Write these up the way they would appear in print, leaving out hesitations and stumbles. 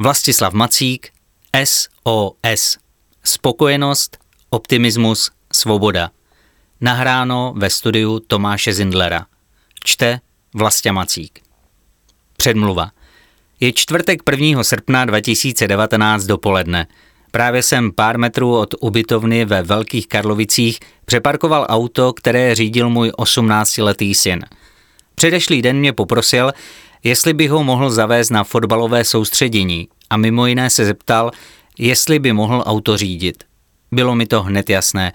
Vlastislav Macík, S.O.S. Spokojenost, optimismus, svoboda. Nahráno ve studiu Tomáše Zindlera. Čte Vlasta Macík. Předmluva. Je čtvrtek 1. srpna 2019 dopoledne. Právě jsem pár metrů od ubytovny ve Velkých Karlovicích přeparkoval auto, které řídil můj 18-letý syn. Předešlý den mě poprosil, jestli bych ho mohl zavést na fotbalové soustředění a mimo jiné se zeptal, jestli by mohl auto řídit. Bylo mi to hned jasné,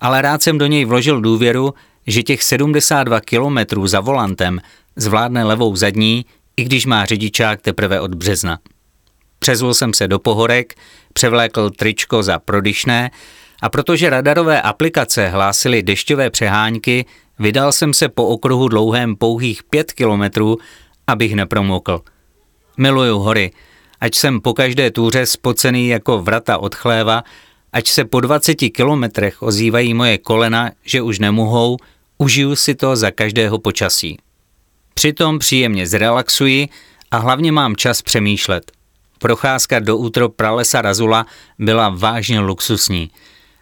ale rád jsem do něj vložil důvěru, že těch 72 kilometrů za volantem zvládne levou zadní, i když má řidičák teprve od března. Přezul jsem se do pohorek, převlékl tričko za prodyšné a protože radarové aplikace hlásily dešťové přehánky, vydal jsem se po okruhu dlouhém pouhých 5 kilometrů, abych nepromokl. Miluju hory, ač jsem po každé túře spocený jako vrata od chléva, ač se po 20 kilometrech ozývají moje kolena, že už nemohou, užiju si to za každého počasí. Přitom příjemně zrelaxuji a hlavně mám čas přemýšlet. Procházka do útrop pralesa Razula byla vážně luxusní.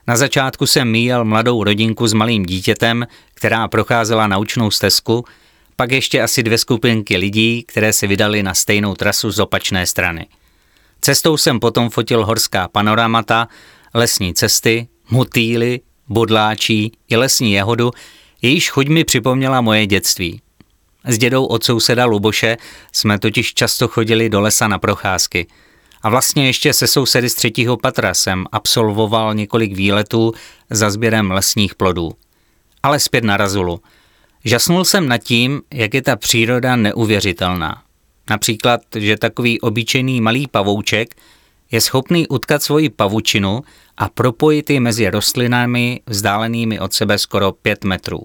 Na začátku jsem míjel mladou rodinku s malým dítětem, která procházela naučnou stezku, pak ještě asi 2 skupinky lidí, které se vydali na stejnou trasu z opačné strany. Cestou jsem potom fotil horská panoramata, lesní cesty, motýly, bodláčí i lesní jahodu, jejíž chuť mi připomněla moje dětství. S dědou od souseda Luboše jsme totiž často chodili do lesa na procházky. A vlastně ještě se sousedy z 3. patra jsem absolvoval několik výletů za sběrem lesních plodů. Ale zpět na Razulu. Žasnul jsem nad tím, jak je ta příroda neuvěřitelná. Například, že takový obyčejný malý pavouček je schopný utkat svoji pavučinu a propojit ji mezi rostlinami vzdálenými od sebe skoro 5 metrů.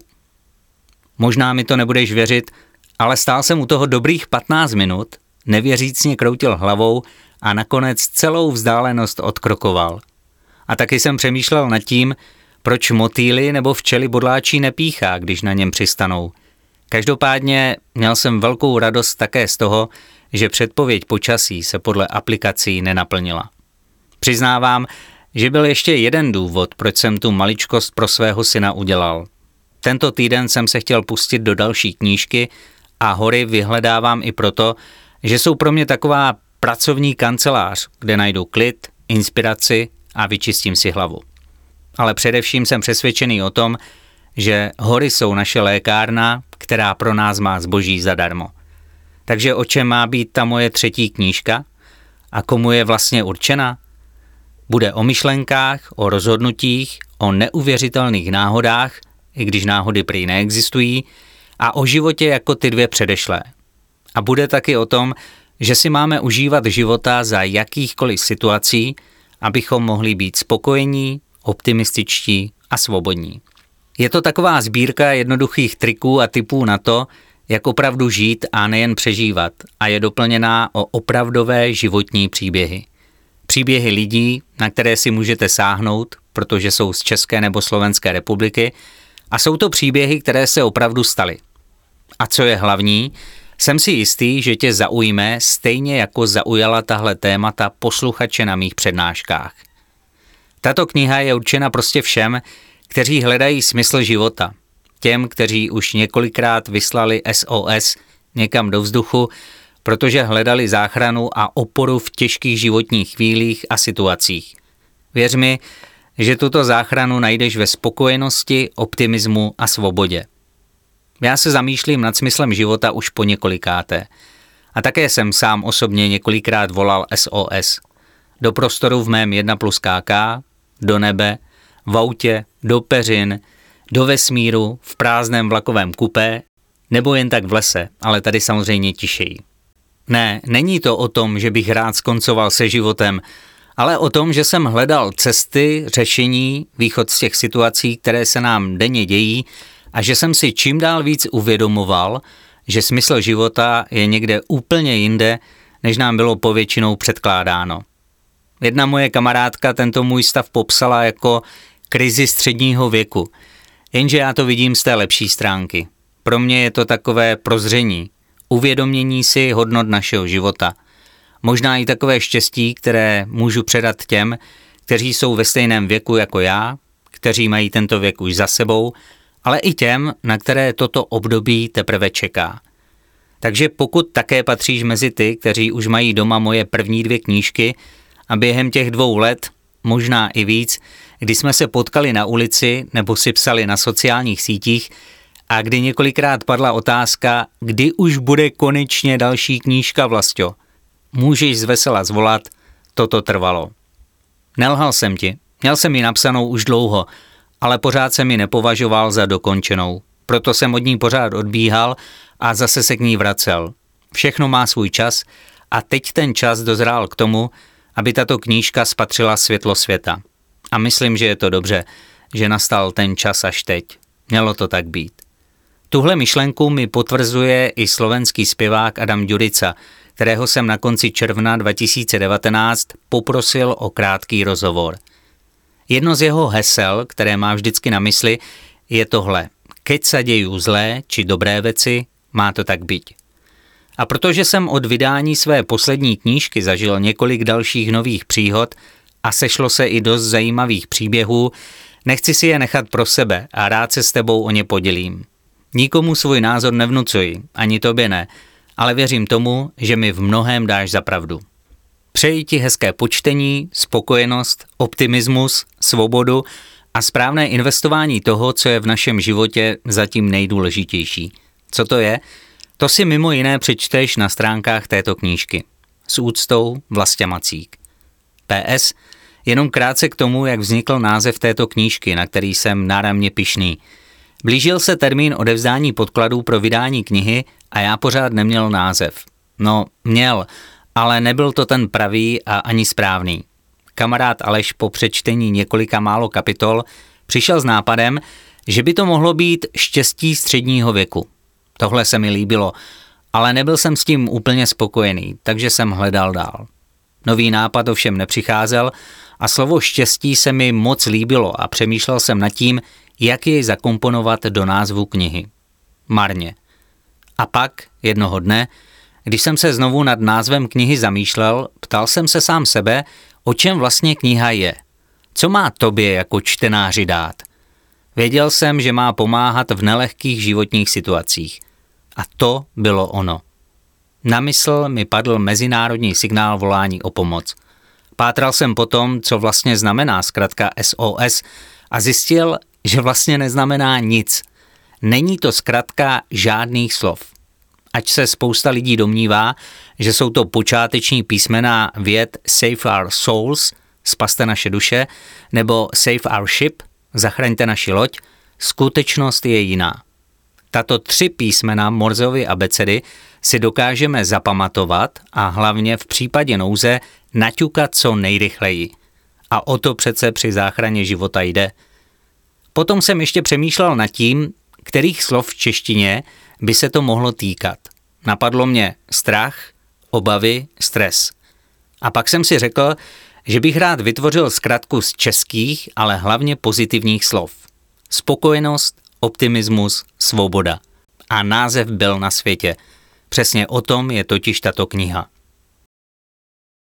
Možná mi to nebudeš věřit, ale stál jsem u toho dobrých 15 minut, nevěřícně kroutil hlavou a nakonec celou vzdálenost odkrokoval. A taky jsem přemýšlel nad tím, proč motýly nebo včely bodláčí nepíchá, když na něm přistanou. Každopádně měl jsem velkou radost také z toho, že předpověď počasí se podle aplikací nenaplnila. Přiznávám, že byl ještě jeden důvod, proč jsem tu maličkost pro svého syna udělal. Tento týden jsem se chtěl pustit do další knížky a hory vyhledávám i proto, že jsou pro mě taková pracovní kancelář, kde najdu klid, inspiraci a vyčistím si hlavu. Ale především jsem přesvědčený o tom, že hory jsou naše lékárna, která pro nás má zboží zadarmo. Takže o čem má být ta moje 3. knížka? A komu je vlastně určena? Bude o myšlenkách, o rozhodnutích, o neuvěřitelných náhodách, i když náhody prý neexistují, a o životě jako ty 2 předešlé. A bude taky o tom, že si máme užívat života za jakýchkoliv situací, abychom mohli být spokojení, optimističtí a svobodní. Je to taková sbírka jednoduchých triků a tipů na to, jak opravdu žít a nejen přežívat, a je doplněná o opravdové životní příběhy. Příběhy lidí, na které si můžete sáhnout, protože jsou z České nebo Slovenské republiky, a jsou to příběhy, které se opravdu staly. A co je hlavní, jsem si jistý, že tě zaujme stejně jako zaujala tahle témata posluchače na mých přednáškách. Tato kniha je určena prostě všem, kteří hledají smysl života. Těm, kteří už několikrát vyslali SOS někam do vzduchu, protože hledali záchranu a oporu v těžkých životních chvílích a situacích. Věř mi, že tuto záchranu najdeš ve spokojenosti, optimismu a svobodě. Já se zamýšlím nad smyslem života už po několikáté. A také jsem sám osobně několikrát volal SOS. Do prostoru v mém 1+KK, do nebe, v autě, do peřin, do vesmíru, v prázdném vlakovém kupé, nebo jen tak v lese, ale tady samozřejmě tišeji. Ne, není to o tom, že bych rád skoncoval se životem, ale o tom, že jsem hledal cesty, řešení, východ z těch situací, které se nám denně dějí, a že jsem si čím dál víc uvědomoval, že smysl života je někde úplně jinde, než nám bylo povětšinou předkládáno. Jedna moje kamarádka tento můj stav popsala jako krizi středního věku, jenže já to vidím z té lepší stránky. Pro mě je to takové prozření, uvědomění si hodnot našeho života, možná i takové štěstí, které můžu předat těm, kteří jsou ve stejném věku jako já, kteří mají tento věk už za sebou, ale i těm, na které toto období teprve čeká. Takže pokud také patříš mezi ty, kteří už mají doma moje první 2 knížky a během těch 2 let, možná i víc, kdy jsme se potkali na ulici nebo si psali na sociálních sítích a kdy několikrát padla otázka, kdy už bude konečně další knížka, Vlasto, můžeš zvesela zvolat, toto trvalo. Nelhal jsem ti, měl jsem ji napsanou už dlouho, ale pořád jsem ji nepovažoval za dokončenou. Proto jsem od ní pořád odbíhal a zase se k ní vracel. Všechno má svůj čas a teď ten čas dozrál k tomu, aby tato knížka spatřila světlo světa. A myslím, že je to dobře, že nastal ten čas až teď. Mělo to tak být. Tuhle myšlenku mi potvrzuje i slovenský zpěvák Adam Ďurica, kterého jsem na konci června 2019 poprosil o krátký rozhovor. Jedno z jeho hesel, které má vždycky na mysli, je tohle. Keď sa dějí zlé či dobré věci, má to tak být. A protože jsem od vydání své poslední knížky zažil několik dalších nových příhod a sešlo se i dost zajímavých příběhů, nechci si je nechat pro sebe a rád se s tebou o ně podělím. Nikomu svůj názor nevnucuji, ani tobě ne, ale věřím tomu, že mi v mnohém dáš za pravdu. Přeji ti hezké počtení, spokojenost, optimismus, svobodu a správné investování toho, co je v našem životě zatím nejdůležitější. Co to je? To si mimo jiné přečteš na stránkách této knížky. S úctou, Vlasta Macík. PS. Jenom krátce k tomu, jak vznikl název této knížky, na který jsem náramně pyšný. Blížil se termín odevzdání podkladů pro vydání knihy a já pořád neměl název. No, měl, ale nebyl to ten pravý a ani správný. Kamarád Aleš po přečtení několika málo kapitol přišel s nápadem, že by to mohlo být štěstí středního věku. Tohle se mi líbilo, ale nebyl jsem s tím úplně spokojený, takže jsem hledal dál. Nový nápad ovšem nepřicházel a slovo štěstí se mi moc líbilo a přemýšlel jsem nad tím, jak jej zakomponovat do názvu knihy. Marně. A pak, jednoho dne, když jsem se znovu nad názvem knihy zamýšlel, ptal jsem se sám sebe, o čem vlastně kniha je. Co má tobě jako čtenáři dát? Věděl jsem, že má pomáhat v nelehkých životních situacích. A to bylo ono. Na mysl mi padl mezinárodní signál volání o pomoc. Pátral jsem po tom, co vlastně znamená zkratka S.O.S. a zjistil, že vlastně neznamená nic. Není to zkratka žádných slov. Ač se spousta lidí domnívá, že jsou to počáteční písmena vět Save Our Souls, spaste naše duše, nebo Save Our Ship, zachraňte naši loď, skutečnost je jiná. Tato 3 písmena Morzeovy abecedy si dokážeme zapamatovat a hlavně v případě nouze naťukat co nejrychleji. A o to přece při záchraně života jde. Potom jsem ještě přemýšlel nad tím, kterých slov v češtině by se to mohlo týkat. Napadlo mě strach, obavy, stres. A pak jsem si řekl, že bych rád vytvořil zkratku z českých, ale hlavně pozitivních slov. Spokojenost, optimismus, svoboda. A název byl na světě. Přesně o tom je totiž tato kniha.